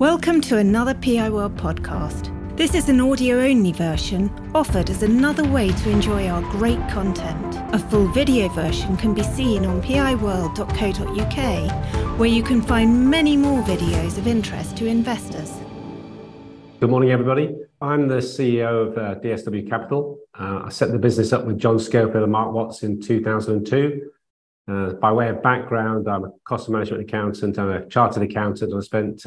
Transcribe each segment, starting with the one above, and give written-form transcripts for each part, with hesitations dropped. Welcome to another PI World podcast. This is an audio-only version offered as another way to enjoy our great content. A full video version can be seen on piworld.co.uk, where you can find many more videos of interest to investors. Good morning, everybody. I'm the CEO of DSW Capital. I set the business up with John Scofield and Mark Watts in 2002. By way of background, I'm a cost management accountant. I'm a chartered accountant. I spent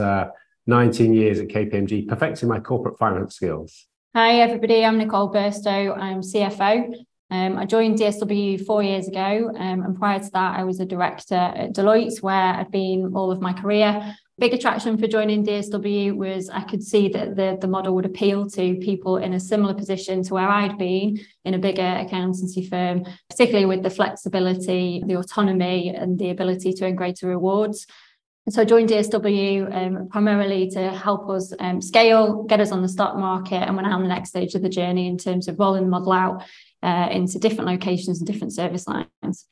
19 years at KPMG perfecting my corporate finance skills. Hi, everybody. I'm Nicole Burstow. I'm CFO. I joined DSW 4 years ago. And prior to that, I was a director at Deloitte, where I'd been all of my career. Big attraction for joining DSW was I could see that the model would appeal to people in a similar position to where I'd been in a bigger accountancy firm, particularly with the flexibility, the autonomy, and the ability to earn greater rewards. And so I joined DSW primarily to help us scale, get us on the stock market, and we're now on the next stage of the journey in terms of rolling the model out into different locations and different service lines.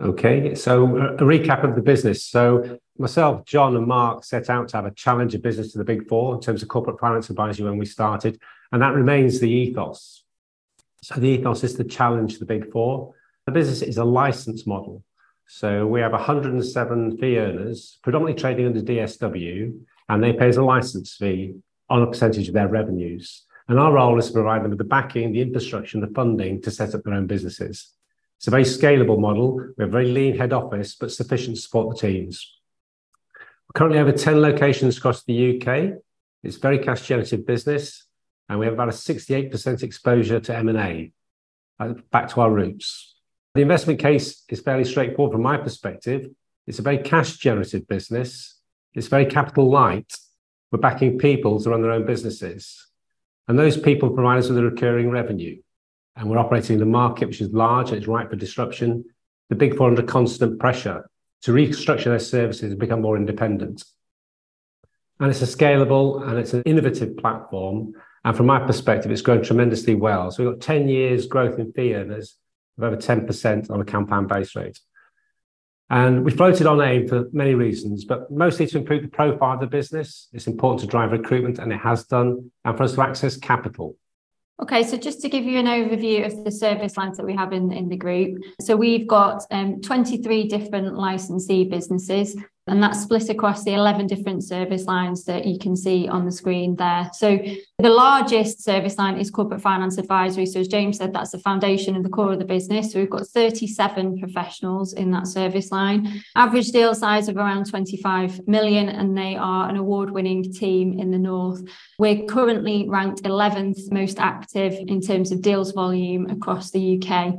Okay, so a recap of the business. So myself, John and Mark set out to have a challenger business to the Big Four in terms of corporate finance advisory when we started, and that remains the ethos. So the ethos is to challenge the Big Four. The business is a license model. So we have 107 fee earners, predominantly trading under DSW, and they pay us a license fee on a percentage of their revenues. And our role is to provide them with the backing, the infrastructure, and the funding to set up their own businesses. It's a very scalable model. We have a very lean head office, but sufficient to support the teams. We're currently over 10 locations across the UK. It's a very cash generative business, and we have about a 68% exposure to M&A, back to our roots. The investment case is fairly straightforward from my perspective. It's a very cash generative business. It's very capital light. We're backing people to run their own businesses, and those people provide us with a recurring revenue. And we're operating in a market which is large and it's ripe for disruption. The Big Four are under constant pressure to restructure their services and become more independent. And it's a scalable and it's an innovative platform. And from my perspective, it's grown tremendously well. So we've got 10 years growth in fee earners of over 10% on a compound base rate. And we floated on AIM for many reasons, but mostly to improve the profile of the business. It's important to drive recruitment, and it has done, and for us to access capital. Okay, so just to give you an overview of the service lines that we have in the group. So we've got 23 different licensee businesses, and that's split across the 11 different service lines that you can see on the screen there. So the largest service line is corporate finance advisory. So as James said, that's the foundation and the core of the business. So we've got 37 professionals in that service line. Average deal size of around 25 million, and they are an award-winning team in the North. We're currently ranked 11th most active in terms of deals volume across the UK.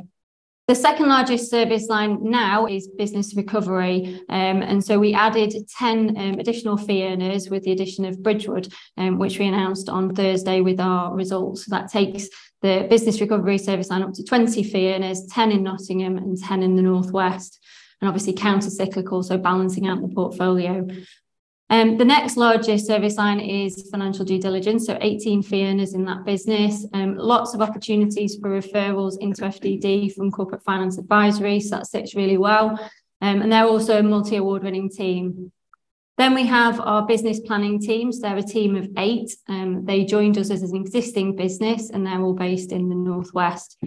The second largest service line now is business recovery. And so we added 10 additional fee earners with the addition of Bridgewood, which we announced on Thursday with our results. So that takes the business recovery service line up to 20 fee earners, 10 in Nottingham and 10 in the Northwest, and obviously counter-cyclical, so balancing out the portfolio. The next largest service line is financial due diligence, so 18 fee earners in that business. Lots of opportunities for referrals into FDD from corporate finance advisory, so that sits really well. And they're also a multi-award-winning team. Then we have our business planning teams. They're a team of 8. They joined us as an existing business, and they're all based in the Northwest.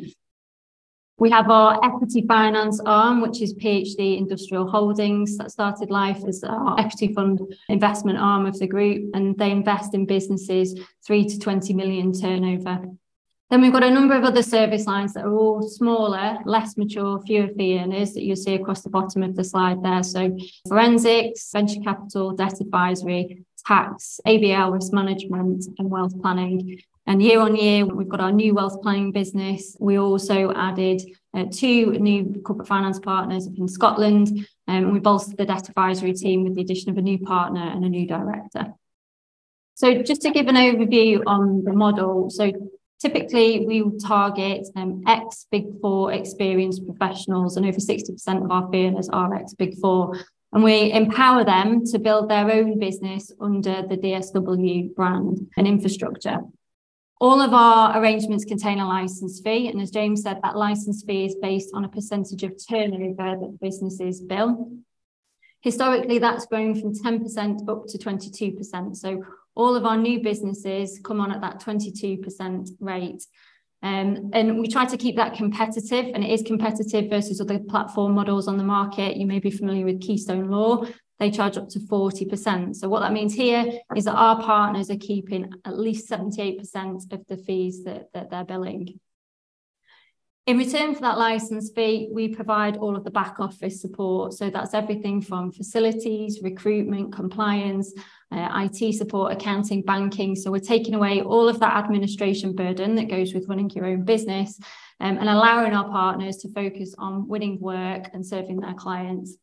We have our equity finance arm, which is PhD Industrial Holdings. That started life as our equity fund investment arm of the group, and they invest in businesses 3 to 20 million turnover. Then we've got a number of other service lines that are all smaller, less mature, fewer fee earners that you'll see across the bottom of the slide there. So forensics, venture capital, debt advisory, tax, ABL risk management, and wealth planning. And year on year, we've got our new wealth planning business. We also added 2 new corporate finance partners up in Scotland. And we bolstered the debt advisory team with the addition of a new partner and a new director. So just to give an overview on the model. So typically we will target ex-Big Four experienced professionals, and over 60% of our fee earners are ex-Big Four. And we empower them to build their own business under the DSW brand and infrastructure. All of our arrangements contain a license fee. And as James said, that license fee is based on a percentage of turnover that businesses bill. Historically, that's grown from 10% up to 22%. So all of our new businesses come on at that 22% rate. And we try to keep that competitive, and it is competitive versus other platform models on the market. You may be familiar with Keystone Law. They charge up to 40%. So what that means here is that our partners are keeping at least 78% of the fees that they're billing. In return for that license fee, we provide all of the back office support. So that's everything from facilities, recruitment, compliance, IT support, accounting, banking. So we're taking away all of that administration burden that goes with running your own business, and allowing our partners to focus on winning work and serving their clients.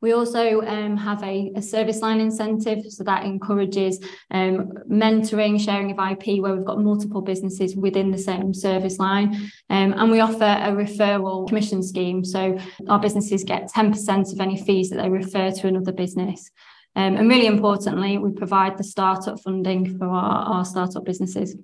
We also have a service line incentive, so that encourages mentoring, sharing of IP, where we've got multiple businesses within the same service line. And we offer a referral commission scheme, so our businesses get 10% of any fees that they refer to another business. And really importantly, we provide the startup funding for our startup businesses.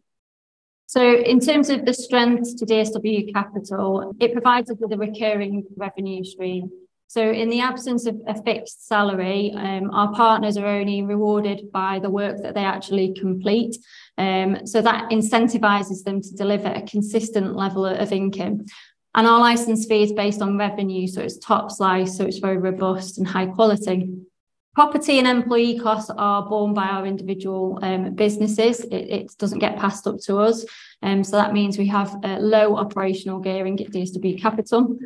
So in terms of the strength to DSW Capital, it provides us with a recurring revenue stream. So in the absence of a fixed salary, our partners are only rewarded by the work that they actually complete. So that incentivizes them to deliver a consistent level of income. And our license fee is based on revenue, so it's top slice, so it's very robust and high quality. Property and employee costs are borne by our individual businesses. It doesn't get passed up to us. So that means we have low operational gearing at DSW Capital.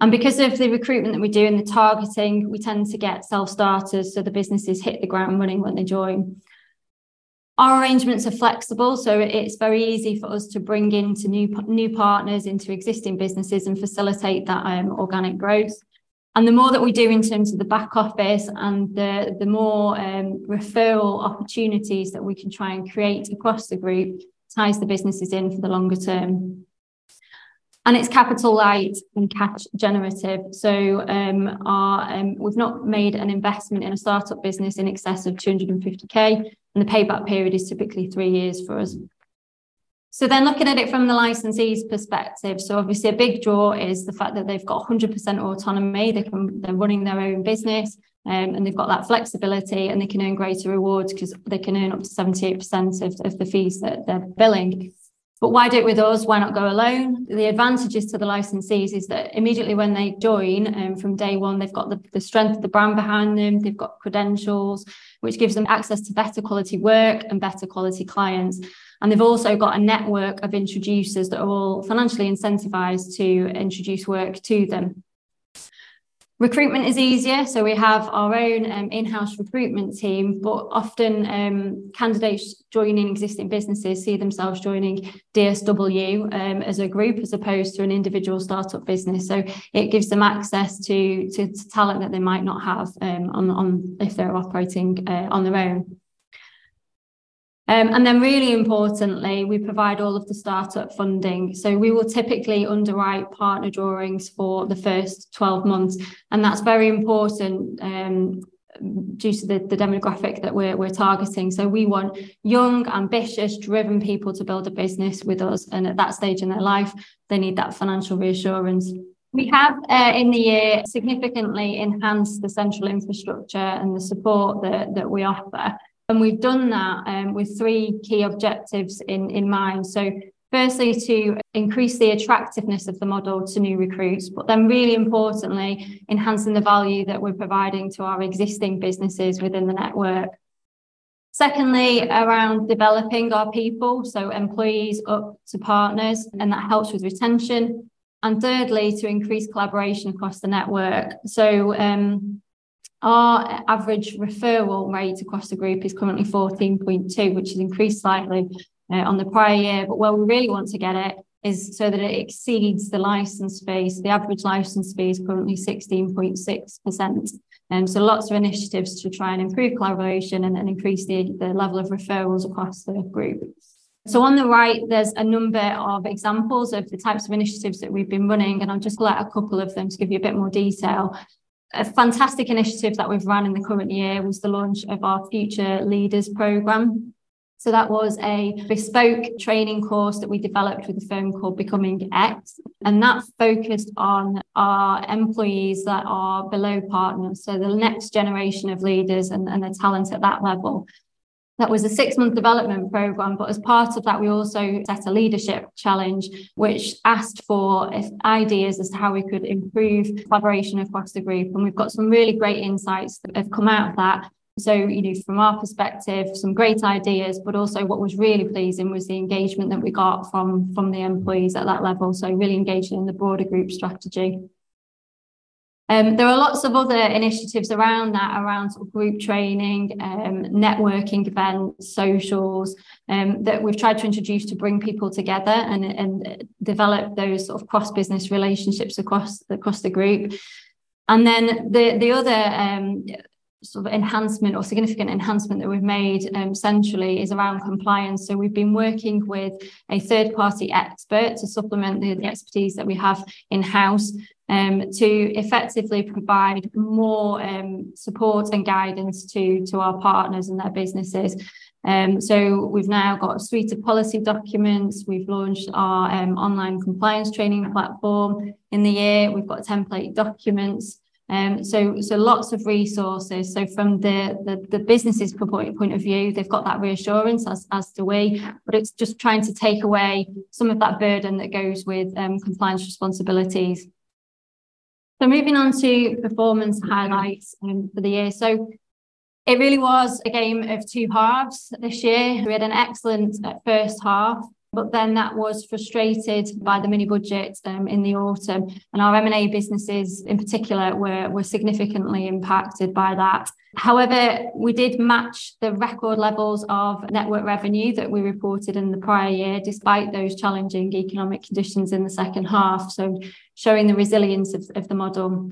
And because of the recruitment that we do and the targeting, we tend to get self-starters, so the businesses hit the ground running when they join. Our arrangements are flexible, so it's very easy for us to bring into new partners, into existing businesses, and facilitate that organic growth. And the more that we do in terms of the back office and the more referral opportunities that we can try and create across the group, ties the businesses in for the longer term. And it's capital light and cash generative. So we've not made an investment in a startup business in excess of 250K, and the payback period is typically 3 years for us. So then looking at it from the licensee's perspective, so obviously a big draw is the fact that they've got 100% autonomy, they're running their own business, and they've got that flexibility, and they can earn greater rewards because they can earn up to 78% of the fees that they're billing. But why do it with us? Why not go alone? The advantages to the licensees is that immediately when they join, from day one, they've got the strength of the brand behind them. They've got credentials, which gives them access to better quality work and better quality clients. And they've also got a network of introducers that are all financially incentivized to introduce work to them. Recruitment is easier, so we have our own in-house recruitment team, but often candidates joining existing businesses see themselves joining DSW as a group as opposed to an individual startup business. So it gives them access to talent that they might not have if they're operating on their own. And then really importantly, we provide all of the startup funding. So we will typically underwrite partner drawings for the first 12 months. And that's very important due to the demographic that we're targeting. So we want young, ambitious, driven people to build a business with us. And at that stage in their life, they need that financial reassurance. We have, in the year, significantly enhanced the central infrastructure and the support that we offer. And we've done that with three key objectives in mind. So firstly, to increase the attractiveness of the model to new recruits, but then really importantly, enhancing the value that we're providing to our existing businesses within the network. Secondly, around developing our people, so employees up to partners, and that helps with retention. And thirdly, to increase collaboration across the network. So our average referral rate across the group is currently 14.2, which has increased slightly on the prior year. But where we really want to get it is so that it exceeds the license fee. So the average license fee is currently 16.6%. So lots of initiatives to try and improve collaboration and increase the level of referrals across the group. So on the right, there's a number of examples of the types of initiatives that we've been running, and I'll just let a couple of them to give you a bit more detail. A fantastic initiative that we've run in the current year was the launch of our Future Leaders programme. So that was a bespoke training course that we developed with a firm called Becoming X. And that focused on our employees that are below partners, so the next generation of leaders and the talent at that level. That was a 6-month development program, but as part of that, we also set a leadership challenge, which asked for ideas as to how we could improve collaboration across the group. And we've got some really great insights that have come out of that. So, from our perspective, some great ideas, but also what was really pleasing was the engagement that we got from the employees at that level. So really engaging in the broader group strategy. There are lots of other initiatives around that, around sort of group training, networking events, socials, that we've tried to introduce to bring people together and develop those sort of cross-business relationships across the group. And then the other sort of enhancement or significant enhancement that we've made centrally is around compliance. So we've been working with a third-party expert to supplement the expertise that we have in-house to effectively provide more support and guidance to our partners and their businesses. So we've now got a suite of policy documents. We've launched our online compliance training platform in the year. We've got template documents. So lots of resources. So from the business's point of view, they've got that reassurance as do we, but it's just trying to take away some of that burden that goes with compliance responsibilities. So moving on to performance highlights for the year. So it really was a game of two halves this year. We had an excellent first half, but then that was frustrated by the mini budget in the autumn, and our M&A businesses in particular were significantly impacted by that. However, we did match the record levels of network revenue that we reported in the prior year, despite those challenging economic conditions in the second half, so showing the resilience of the model.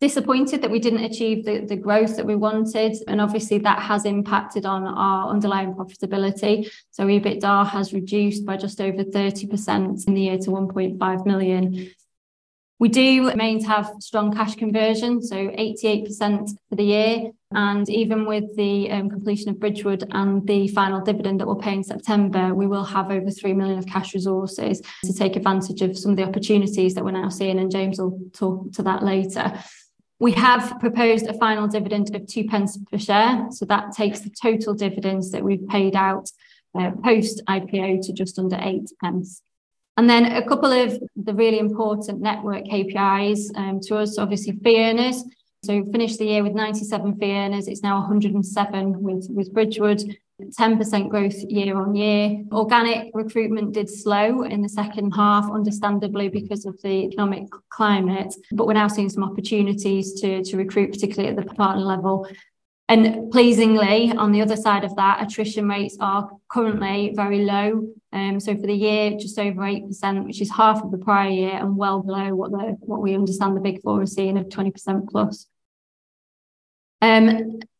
Disappointed that we didn't achieve the growth that we wanted, and obviously that has impacted on our underlying profitability. So EBITDA has reduced by just over 30% in the year to 1.5 million. We do remain to have strong cash conversion, so 88% for the year, and even with the completion of Bridgewood and the final dividend that we'll pay in September, we will have over 3 million of cash resources to take advantage of some of the opportunities that we're now seeing, and James will talk to that later. We have proposed a final dividend of 2p per share, so that takes the total dividends that we've paid out post-IPO to just under 8p. And then a couple of the really important network KPIs to us, obviously fee earners. So we finished the year with 97 fee earners. It's now 107 with Bridgewood, 10% growth year on year. Organic recruitment did slow in the second half, understandably because of the economic climate, but we're now seeing some opportunities to recruit, particularly at the partner level. And pleasingly, on the other side of that, attrition rates are currently very low. So for the year, just over 8%, which is half of the prior year and well below what we understand the Big Four are seeing of 20% plus.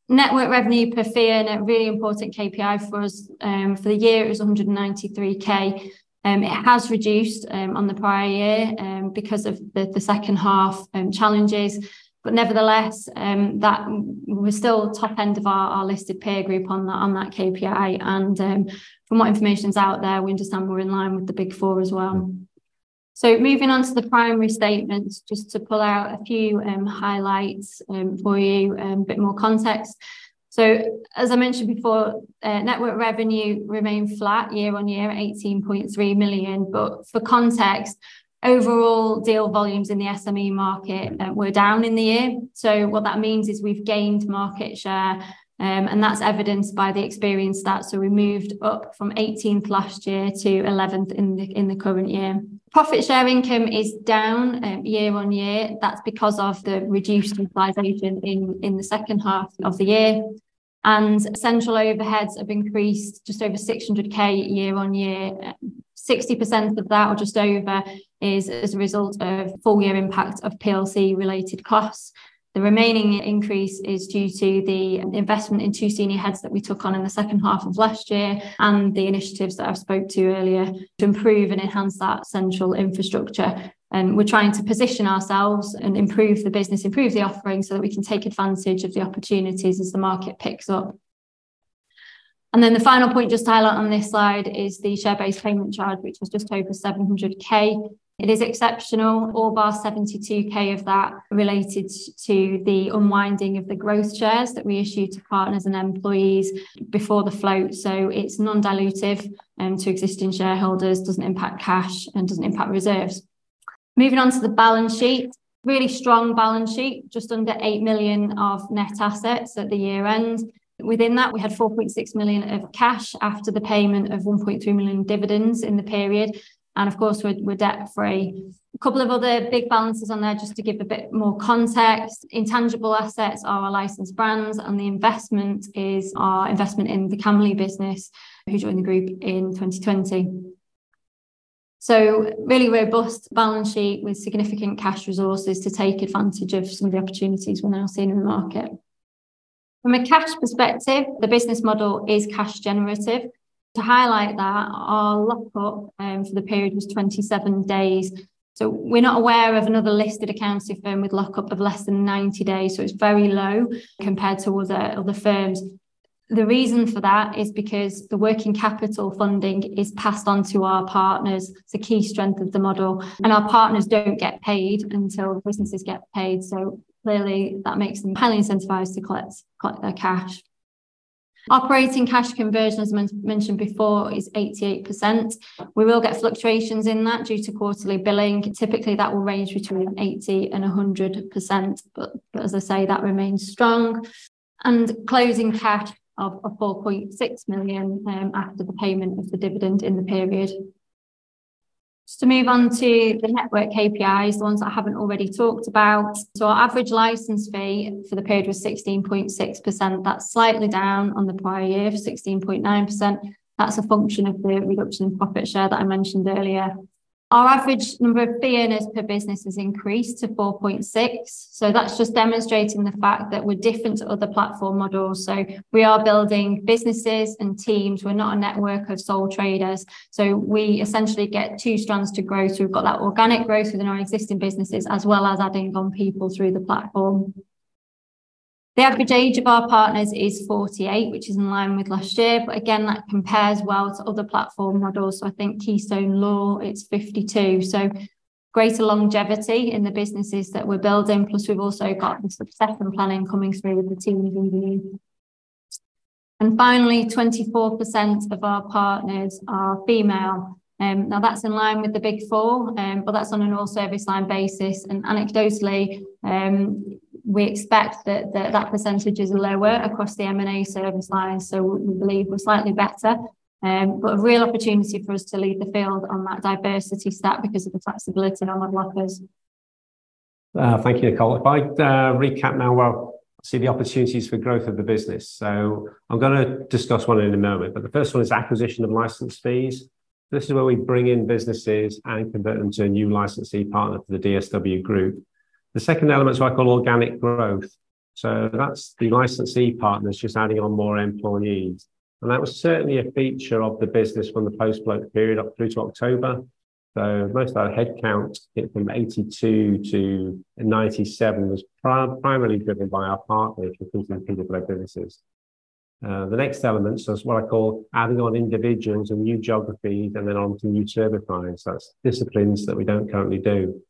Network revenue per fee, and a really important KPI for us. For the year, it was 193k. It has reduced on the prior year because of the second half challenges. But nevertheless, that we're still top end of our listed peer group on that KPI. And from what information's out there, we understand we're in line with the Big Four as well. So moving on to the primary statements, just to pull out a few highlights for you, a bit more context. So as I mentioned before, network revenue remained flat year on year at 18.3 million. But for context, overall deal volumes in the SME market were down in the year. So what that means is we've gained market share, and that's evidenced by the experience stats. So we moved up from 18th last year to 11th in the current year. Profit share income is down year on year. That's because of the reduced utilization in the second half of the year. And central overheads have increased just over 600k year on year. 60% of that, or just over, is as a result of full year impact of PLC related costs. The remaining increase is due to the investment in 2 senior heads that we took on in the second half of last year, and the initiatives that I've spoke to earlier to improve and enhance that central infrastructure. And we're trying to position ourselves and improve the business, improve the offering so that we can take advantage of the opportunities as the market picks up. And then the final point just to highlight on this slide is the share-based payment charge, which was just over 700k. It is exceptional. All bar 72k of that related to the unwinding of the growth shares that we issue to partners and employees before the float. So it's non-dilutive to existing shareholders, doesn't impact cash and doesn't impact reserves. Moving on to the balance sheet. Really strong balance sheet, just under 8 million of net assets at the year end. Within that, we had 4.6 million of cash after the payment of 1.3 million dividends in the period. And of course, we're debt-free. A couple of other big balances on there just to give a bit more context. Intangible assets are our licensed brands, and the investment is our investment in the Camley business, who joined the group in 2020. So really robust balance sheet with significant cash resources to take advantage of some of the opportunities we're now seeing in the market. From a cash perspective, the business model is cash generative. To highlight that, our lockup for the period was 27 days. So we're not aware of another listed accounting firm with lockup of less than 90 days. So it's very low compared to other firms. The reason for that is because the working capital funding is passed on to our partners. It's a key strength of the model. And our partners don't get paid until businesses get paid. So clearly that makes them highly incentivized to collect their cash. Operating cash conversion, as mentioned before, is 88%. We will get fluctuations in that due to quarterly billing. Typically, that will range between 80 and 100%. But as I say, that remains strong. And closing cash of 4.6 million after the payment of the dividend in the period. Just to move on to the network KPIs, the ones that I haven't already talked about. So our average license fee for the period was 16.6%. That's slightly down on the prior year for 16.9%. That's a function of the reduction in profit share that I mentioned earlier. Our average number of fee earners per business has increased to 4.6. So that's just demonstrating the fact that we're different to other platform models. So we are building businesses and teams. We're not a network of sole traders. So we essentially get two strands to grow. So we've got that organic growth within our existing businesses, as well as adding on people through the platform. The average age of our partners is 48, which is in line with last year. But again, that compares well to other platform models. So I think Keystone Law, it's 52. So greater longevity in the businesses that we're building. Plus, we've also got the succession planning coming through with the team. And finally, 24% of our partners are female. Now, that's in line with the Big Four, but that's on an all-service line basis. And anecdotally, we expect that percentage is lower across the M&A service line. So we believe we're slightly better, but a real opportunity for us to lead the field on that diversity stat because of the flexibility in our model offers. Thank you, Nicole. If I recap now, well, see the opportunities for growth of the business. So I'm going to discuss one in a moment, but the first one is acquisition of license fees. This is where we bring in businesses and convert them to a new licensee partner for the DSW group. The second element is what I call organic growth. So that's the licensee partners just adding on more employees. And that was certainly a feature of the business from the post-float period up through to October. So most of our headcount from 82 to 97 was primarily driven by our partners recruiting people for their businesses. The next element is what I call adding on individuals and new geographies and then on to new service lines. That's disciplines that we don't currently do.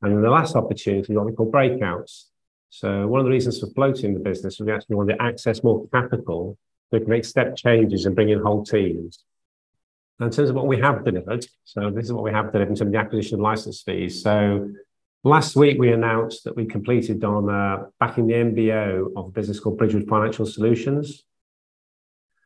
And then the last opportunity is what we call breakouts. So one of the reasons for floating the business was we actually wanted to access more capital so we can make step changes and bring in whole teams. And in terms of what we have delivered, so this is what we have delivered in terms of the acquisition of license fees. So last week we announced that we completed on backing the MBO of a business called Bridgewood Financial Solutions.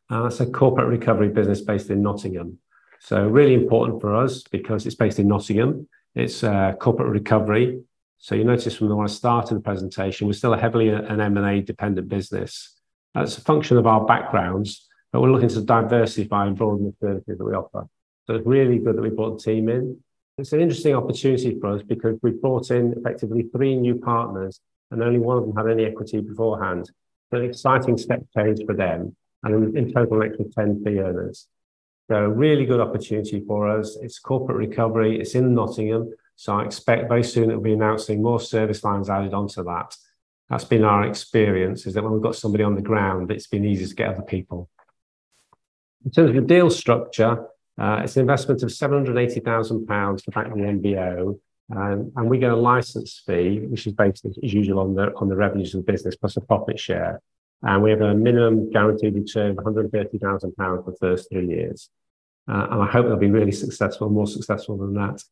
That's a corporate recovery business based in Nottingham. So really important for us because it's based in Nottingham. It's corporate recovery. So you notice from the one I started the presentation, we're still heavily an M&A dependent business. That's a function of our backgrounds, but we're looking to diversify and broaden the services that we offer. So it's really good that we brought the team in. It's an interesting opportunity for us because we brought in effectively three new partners and only one of them had any equity beforehand. So an exciting step change for them. And in total, an extra 10 fee earners. So a really good opportunity for us. It's corporate recovery. It's in Nottingham. So I expect very soon that we'll be announcing more service lines added onto that. That's been our experience, is that when we've got somebody on the ground, it's been easy to get other people. In terms of the deal structure, it's an investment of £780,000 to back the MBO, and we get a license fee, which is based, as usual, on the revenues of the business, plus a profit share. And we have a minimum guaranteed return of £130,000 for the first 3 years. And I hope they'll be really successful, more successful than that.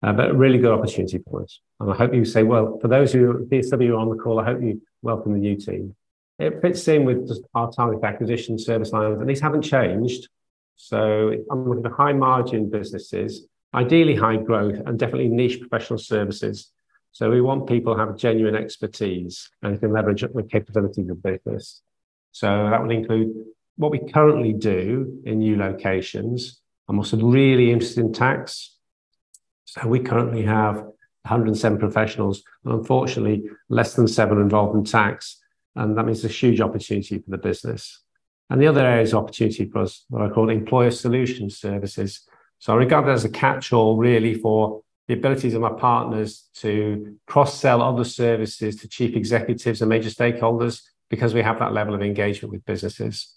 But a really good opportunity for us. And I hope you say, well, for those who are DSW on the call, I hope you welcome the new team. It fits in with just our target acquisition service lines, and these haven't changed. So I'm looking for high margin businesses, ideally high growth, and definitely niche professional services. So we want people who have genuine expertise and can leverage up the capabilities of business. So that would include what we currently do in new locations. I'm also really interested in tax. So we currently have 107 professionals, and unfortunately, less than 7 are involved in tax. And that means a huge opportunity for the business. And the other area is opportunity for us, what I call employer solution services. So I regard that as a catch-all, really, for the abilities of my partners to cross-sell other services to chief executives and major stakeholders, because we have that level of engagement with businesses.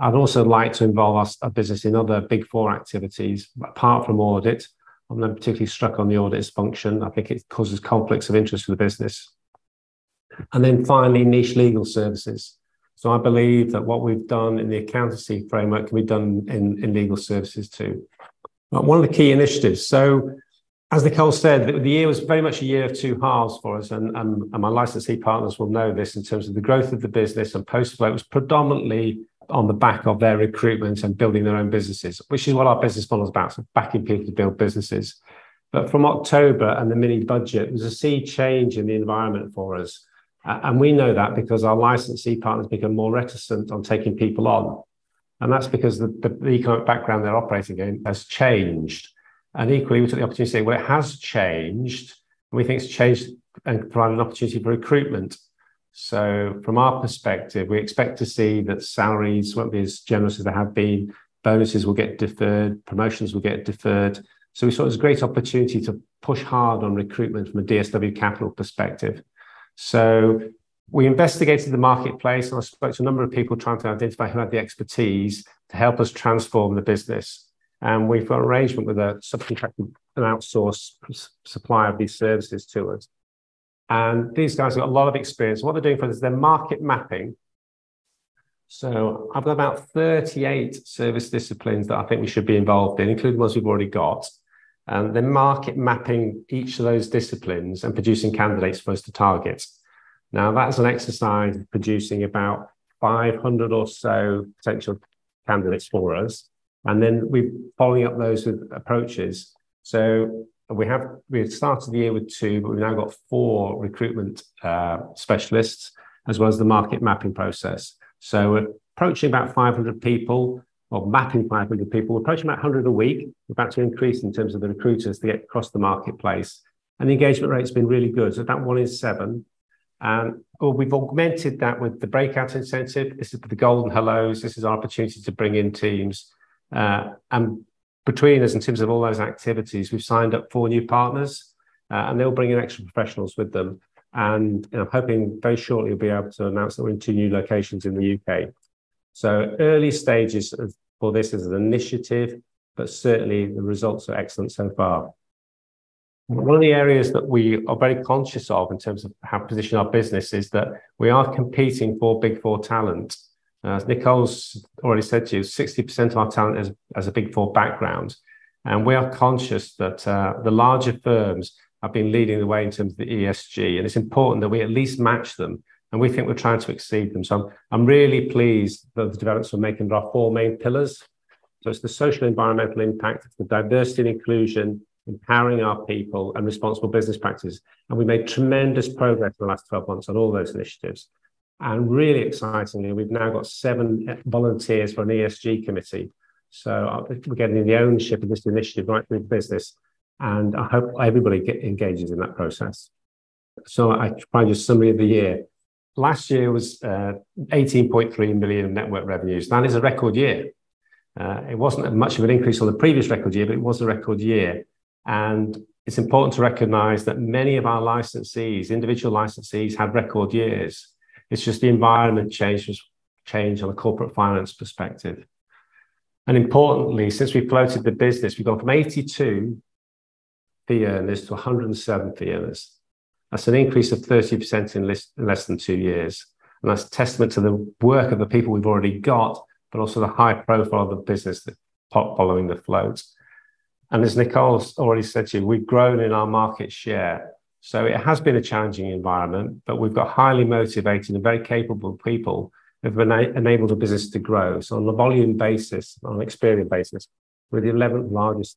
I'd also like to involve our business in other Big Four activities, apart from audit. I'm not particularly struck on the audit function. I think it causes conflicts of interest for the business. And then finally, niche legal services. So I believe that what we've done in the accountancy framework can be done in legal services too. But one of the key initiatives. So as Nicole said, the year was very much a year of two halves for us. And my licensee partners will know this in terms of the growth of the business, and post-flow was predominantly on the back of their recruitment and building their own businesses, which is what our business model is about. So backing people to build businesses. But from October and the mini budget, there was a sea change in the environment for us. And we know that because our licensee partners become more reticent on taking people on. And that's because the economic background they're operating in has changed. And equally, we took the opportunity to say, well, it has changed. And we think it's changed and provided an opportunity for recruitment. So from our perspective, we expect to see that salaries won't be as generous as they have been. Bonuses will get deferred. Promotions will get deferred. So we saw it as a great opportunity to push hard on recruitment from a DSW Capital perspective. So we investigated the marketplace, and I spoke to a number of people trying to identify who had the expertise to help us transform the business. And we've got an arrangement with a subcontracted and outsourced supplier of these services to us. And these guys have got a lot of experience. What they're doing for us is they're market mapping. So I've got about 38 service disciplines that I think we should be involved in, including ones we've already got. And they're market mapping each of those disciplines and producing candidates for us to target. Now, that's an exercise producing about 500 or so potential candidates for us. And then we're following up those with approaches. So we had started the year with 2, but we've now got 4 recruitment specialists, as well as the market mapping process. So we're approaching about 500 people. Or mapping 500 people, we're approaching about 100 a week. We're about to increase in terms of the recruiters to get across the marketplace. And the engagement rate's been really good, so about 1 in 7. And we've augmented that with the breakout incentive. This is the golden hellos. This is our opportunity to bring in teams. And between us, in terms of all those activities, we've signed up 4 new partners, and they'll bring in extra professionals with them. And I'm hoping very shortly we'll be able to announce that we're in 2 new locations in the UK. So early stages for this as an initiative, but certainly the results are excellent so far. One of the areas that we are very conscious of in terms of how to position our business is that we are competing for Big Four talent. As Nicole's already said to you, 60% of our talent has a Big Four background. And we are conscious that the larger firms have been leading the way in terms of the ESG, and it's important that we at least match them. And we think we're trying to exceed them. So I'm really pleased that the developments we're making are our 4 main pillars. So it's the social environmental impact, it's the diversity and inclusion, empowering our people, and responsible business practices. And we made tremendous progress in the last 12 months on all those initiatives. And really excitingly, we've now got 7 volunteers for an ESG committee. So we're getting the ownership of this initiative right through the business. And I hope everybody engages in that process. So I find your summary of the year. Last year was 18.3 million network revenues. That is a record year. It wasn't much of an increase on the previous record year, but it was a record year. And it's important to recognise that many of our licensees, individual licensees, had record years. It's just the environment change on a corporate finance perspective. And importantly, since we floated the business, we've gone from 82 fee earners to 107 fee earners. That's an increase of 30% in less than 2 years. And that's testament to the work of the people we've already got, but also the high profile of the business that following the float. And as Nicole's already said to you, we've grown in our market share. So it has been a challenging environment, but we've got highly motivated and very capable people who've enabled the business to grow. So on a volume basis, on an experience basis, we're the 11th largest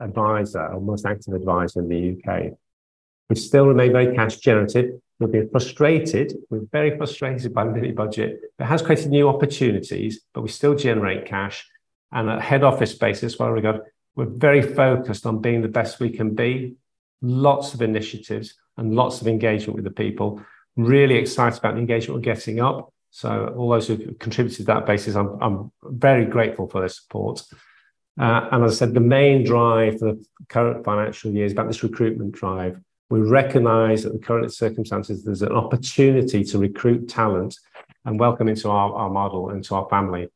advisor, or most active advisor in the UK. We still remain very cash generative. We've been frustrated. We're very frustrated by the mini-budget. It has created new opportunities, but we still generate cash. And at head office basis, well, we're very focused on being the best we can be. Lots of initiatives and lots of engagement with the people. Really excited about the engagement we're getting up. So all those who've contributed to that basis, I'm very grateful for their support. And as I said, the main drive for the current financial year is about this recruitment drive. We recognise that the current circumstances, there's an opportunity to recruit talent and welcome into our model, into our family.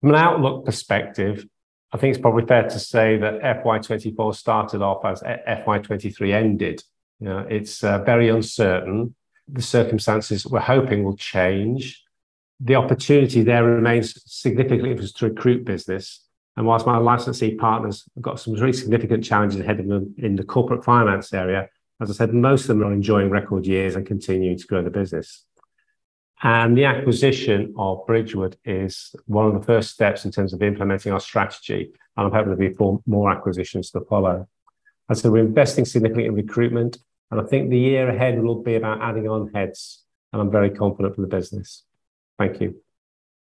From an outlook perspective, I think it's probably fair to say that FY24 started off as FY23 ended. You know, it's very uncertain. The circumstances we're hoping will change. The opportunity there remains significantly for us to recruit business. And whilst my licensee partners have got some really significant challenges ahead of them in the corporate finance area, as I said, most of them are enjoying record years and continuing to grow the business. And the acquisition of Bridgewood is one of the first steps in terms of implementing our strategy. And I'm hoping there'll be more acquisitions to follow. And so we're investing significantly in recruitment. And I think the year ahead will be about adding on heads. And I'm very confident for the business. Thank you.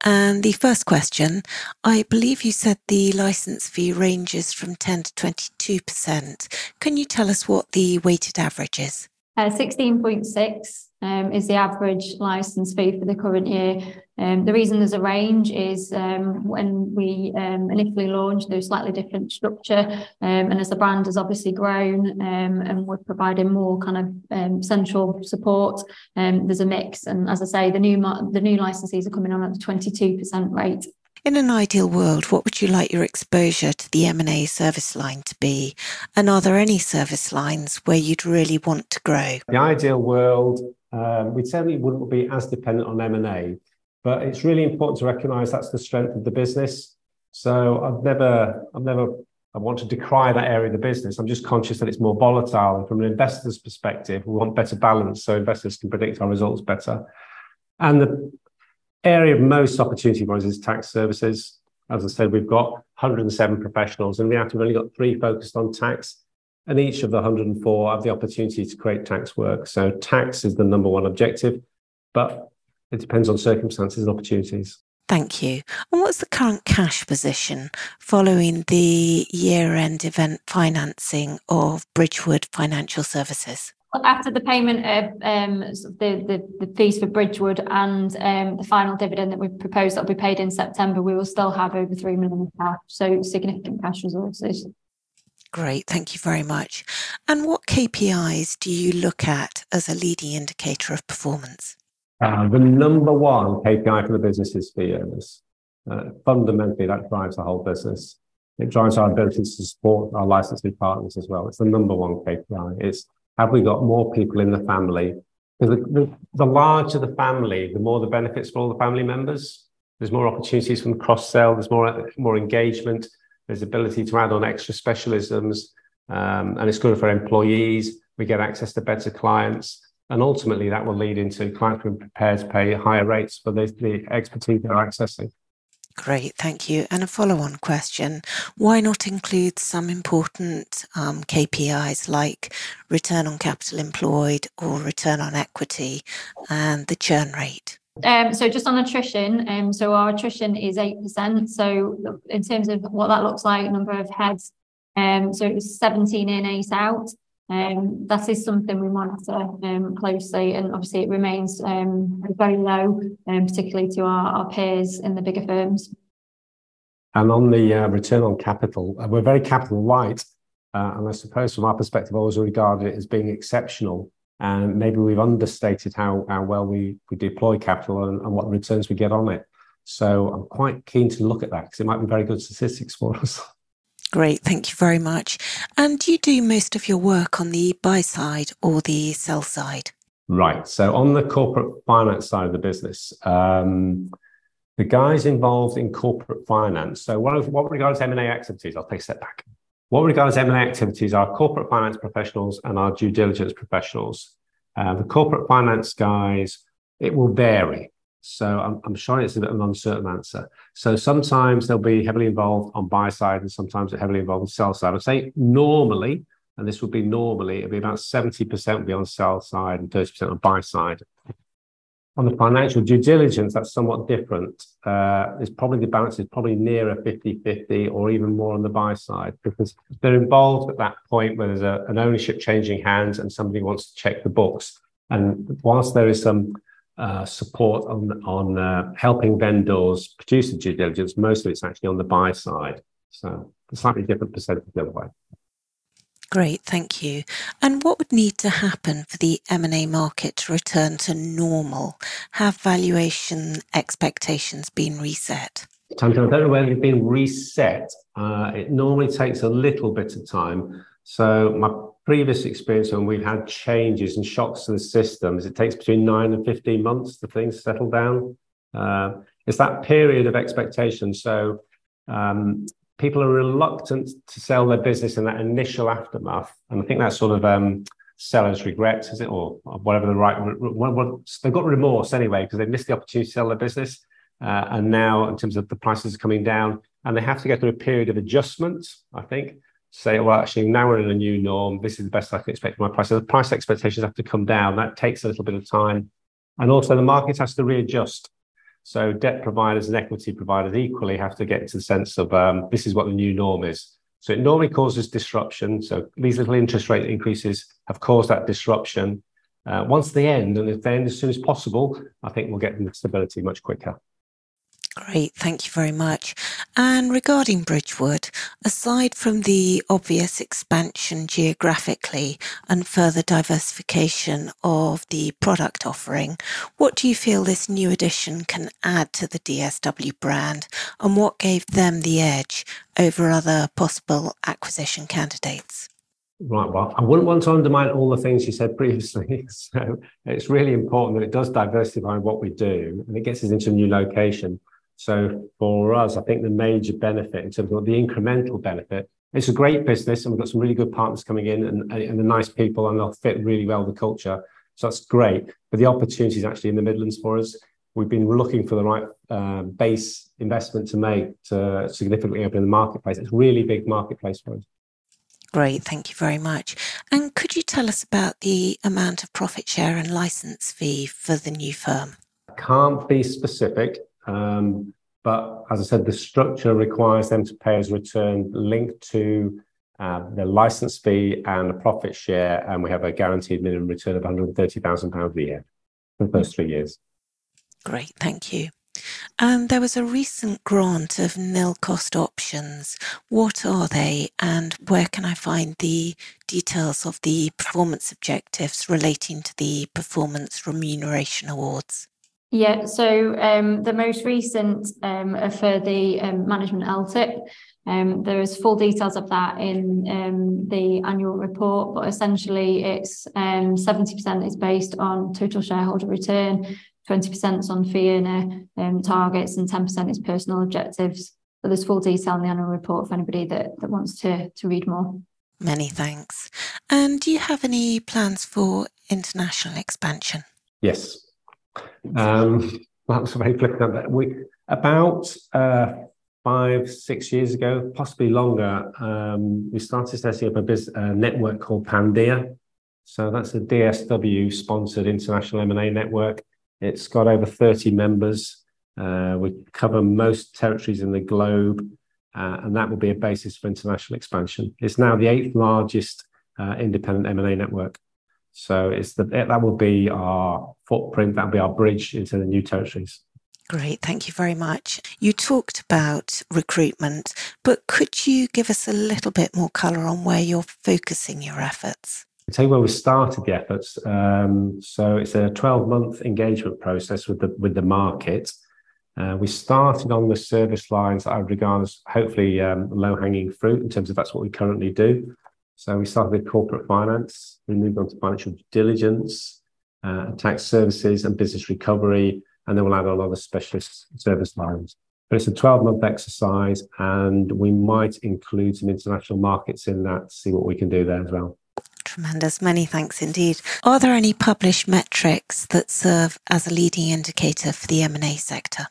And the first question, I believe you said the licence fee ranges from 10 to 22%. Can you tell us what the weighted average is? 16.6 is the average licence fee for the current year. The reason there's a range is when we initially launched, there's a slightly different structure. And as the brand has obviously grown and we're providing more kind of central support, there's a mix. And as I say, the new licensees are coming on at the 22% rate. In an ideal world, what would you like your exposure to the M&A service line to be? And are there any service lines where you'd really want to grow? The ideal world, we certainly wouldn't be as dependent on M&A, but it's really important to recognise that's the strength of the business. So I want to decry that area of the business. I'm just conscious that it's more volatile. And from an investor's perspective, we want better balance so investors can predict our results better. And the area of most opportunity for us is tax services. As I said, we've got 107 professionals. In reality, we've only got 3 focused on tax, and each of the 104 have the opportunity to create tax work. So tax is the number one objective, but it depends on circumstances and opportunities. Thank you. And what's the current cash position following the year-end event financing of Bridgewood Financial Solutions? After the payment of the fees for Bridgewood and the final dividend that we proposed that will be paid in September, we will still have over £3 million cash, so significant cash resources. Great, thank you very much. And what KPIs do you look at as a leading indicator of performance? The number one KPI for the business is fee earners. Fundamentally, that drives the whole business. It drives our ability to support our licensing partners as well. It's the number one KPI. Have we got more people in the family? The larger the family, the more the benefits for all the family members. There's more opportunities from cross-sell. There's more engagement. There's ability to add on extra specialisms. And it's good for employees. We get access to better clients. And ultimately, that will lead into clients being prepared to pay higher rates for the expertise they're accessing. Great, thank you. And a follow-on question. Why not include some important KPIs like return on capital employed or return on equity and the churn rate? So just on attrition, so our attrition is 8%. So in terms of what that looks like, number of heads, so it was 17 in, 8 out. That is something we monitor closely, and obviously it remains very low, particularly to our peers in the bigger firms. And on the return on capital, we're very capital light, and I suppose from our perspective, I always regarded it as being exceptional, and maybe we've understated how well we deploy capital and what returns we get on it. So I'm quite keen to look at that because it might be very good statistics for us. Great, thank you very much. And do you do most of your work on the buy side or the sell side? Right, so on the corporate finance side of the business, the guys involved in corporate finance, so what regards M&A activities, I'll take a step back. What regards M&A activities are corporate finance professionals and our due diligence professionals. The corporate finance guys, it will vary. So I'm sure it's a bit of an uncertain answer. So sometimes they'll be heavily involved on buy side and sometimes they're heavily involved on sell side. I'd say normally, and this would be normally, it'd be about 70% would be on sell side and 30% on buy side. On the financial due diligence, that's somewhat different. The balance is probably nearer 50-50 or even more on the buy side because they're involved at that point where there's an ownership changing hands and somebody wants to check the books. And whilst there is some support on helping vendors produce the due diligence, mostly it's actually on the buy side. So a slightly different percentage the other way. Great, thank you. And what would need to happen for the M&A market to return to normal? Have valuation expectations been reset? I don't know whether they've been reset. It normally takes a little bit of time. So my previous experience when we've had changes and shocks to the system is it takes between 9 and 15 months for things to settle down. It's that period of expectation. So people are reluctant to sell their business in that initial aftermath. And I think that's sort of seller's regret, is it? Or whatever the right... They've got remorse anyway because they missed the opportunity to sell their business. And now in terms of the prices coming down and they have to go through a period of adjustment, I think. Say, well, actually, now we're in a new norm. This is the best I can expect for my price. So the price expectations have to come down. That takes a little bit of time. And also the market has to readjust. So debt providers and equity providers equally have to get into the sense of this is what the new norm is. So it normally causes disruption. So these little interest rate increases have caused that disruption. Once they end, and if they end as soon as possible, I think we'll get into stability much quicker. Great, thank you very much. And regarding Bridgewood, aside from the obvious expansion geographically and further diversification of the product offering, what do you feel this new addition can add to the DSW brand and what gave them the edge over other possible acquisition candidates? Right, well, I wouldn't want to undermine all the things you said previously. So it's really important that it does diversify what we do and it gets us into a new location. So for us, I think the major benefit in terms of the incremental benefit, it's a great business and we've got some really good partners coming in and they're nice people and they'll fit really well with the culture. So that's great. But the opportunity is actually in the Midlands for us. We've been looking for the right base investment to make to significantly open the marketplace. It's a really big marketplace for us. Great, thank you very much. And could you tell us about the amount of profit share and license fee for the new firm? I can't be specific. But as I said, the structure requires them to pay as a return linked to the license fee and the profit share. And we have a guaranteed minimum return of £130,000 a year for the first 3 years. Great, thank you. And there was a recent grant of nil cost options. What are they and where can I find the details of the performance objectives relating to the performance remuneration awards? Yeah, so the most recent are for the management LTIP. There is full details of that in the annual report, but essentially it's 70% is based on total shareholder return, 20% is on fee earner targets, and 10% is personal objectives. But there's full detail in the annual report for anybody that wants to read more. Many thanks. And do you have any plans for international expansion? Yes. That was very flippant. About 5-6 years ago, possibly longer, we started setting up a network called Pandia. So that's a DSW sponsored international M&A network. It's got over 30 members. We cover most territories in the globe, and that will be a basis for international expansion. It's now the 8th largest independent M&A network. So that will be our footprint, that will be our bridge into the new territories. Great, thank you very much. You talked about recruitment, but could you give us a little bit more colour on where you're focusing your efforts? I'll tell you where we started the efforts. So it's a 12-month engagement process with the market. We started on the service lines that I would regard as hopefully low-hanging fruit in terms of that's what we currently do. So we started with corporate finance, we moved on to financial diligence, tax services and business recovery, and then we'll add on other specialist service lines. But it's a 12-month exercise, and we might include some international markets in that, see what we can do there as well. Tremendous. Many thanks indeed. Are there any published metrics that serve as a leading indicator for the M&A sector?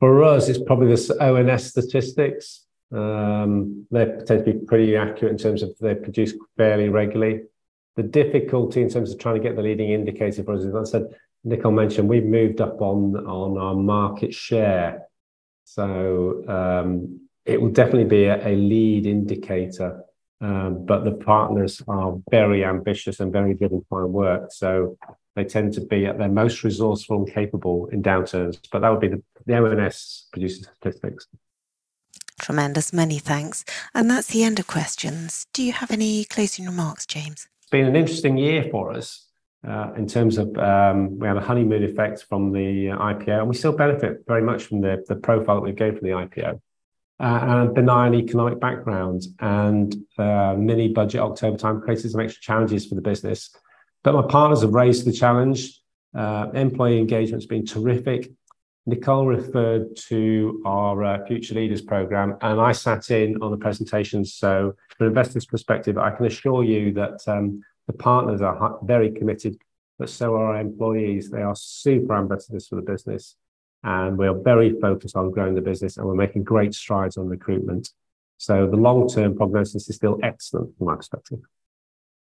For us, it's probably the ONS statistics. They tend to be pretty accurate in terms of they produce fairly regularly. The difficulty in terms of trying to get the leading indicator for us is, as I said, Nicole mentioned, we've moved up on our market share. So it will definitely be a lead indicator, but the partners are very ambitious and very driven by work. So they tend to be at their most resourceful and capable in downturns. But that would be the ONS produces statistics. Tremendous. Many thanks. And that's the end of questions. Do you have any closing remarks, James? It's been an interesting year for us in terms of we had a honeymoon effect from the IPO, and we still benefit very much from the profile that we gave from the IPO. And a benign economic background and mini budget October time created some extra challenges for the business. But my partners have raised the challenge. Employee engagement has been terrific. Nicole referred to our Future Leaders program, and I sat in on the presentations. So from an investor's perspective, I can assure you that the partners are very committed, but so are our employees. They are super ambassadors for the business, and we are very focused on growing the business, and we're making great strides on recruitment. So the long-term prognosis is still excellent from my perspective.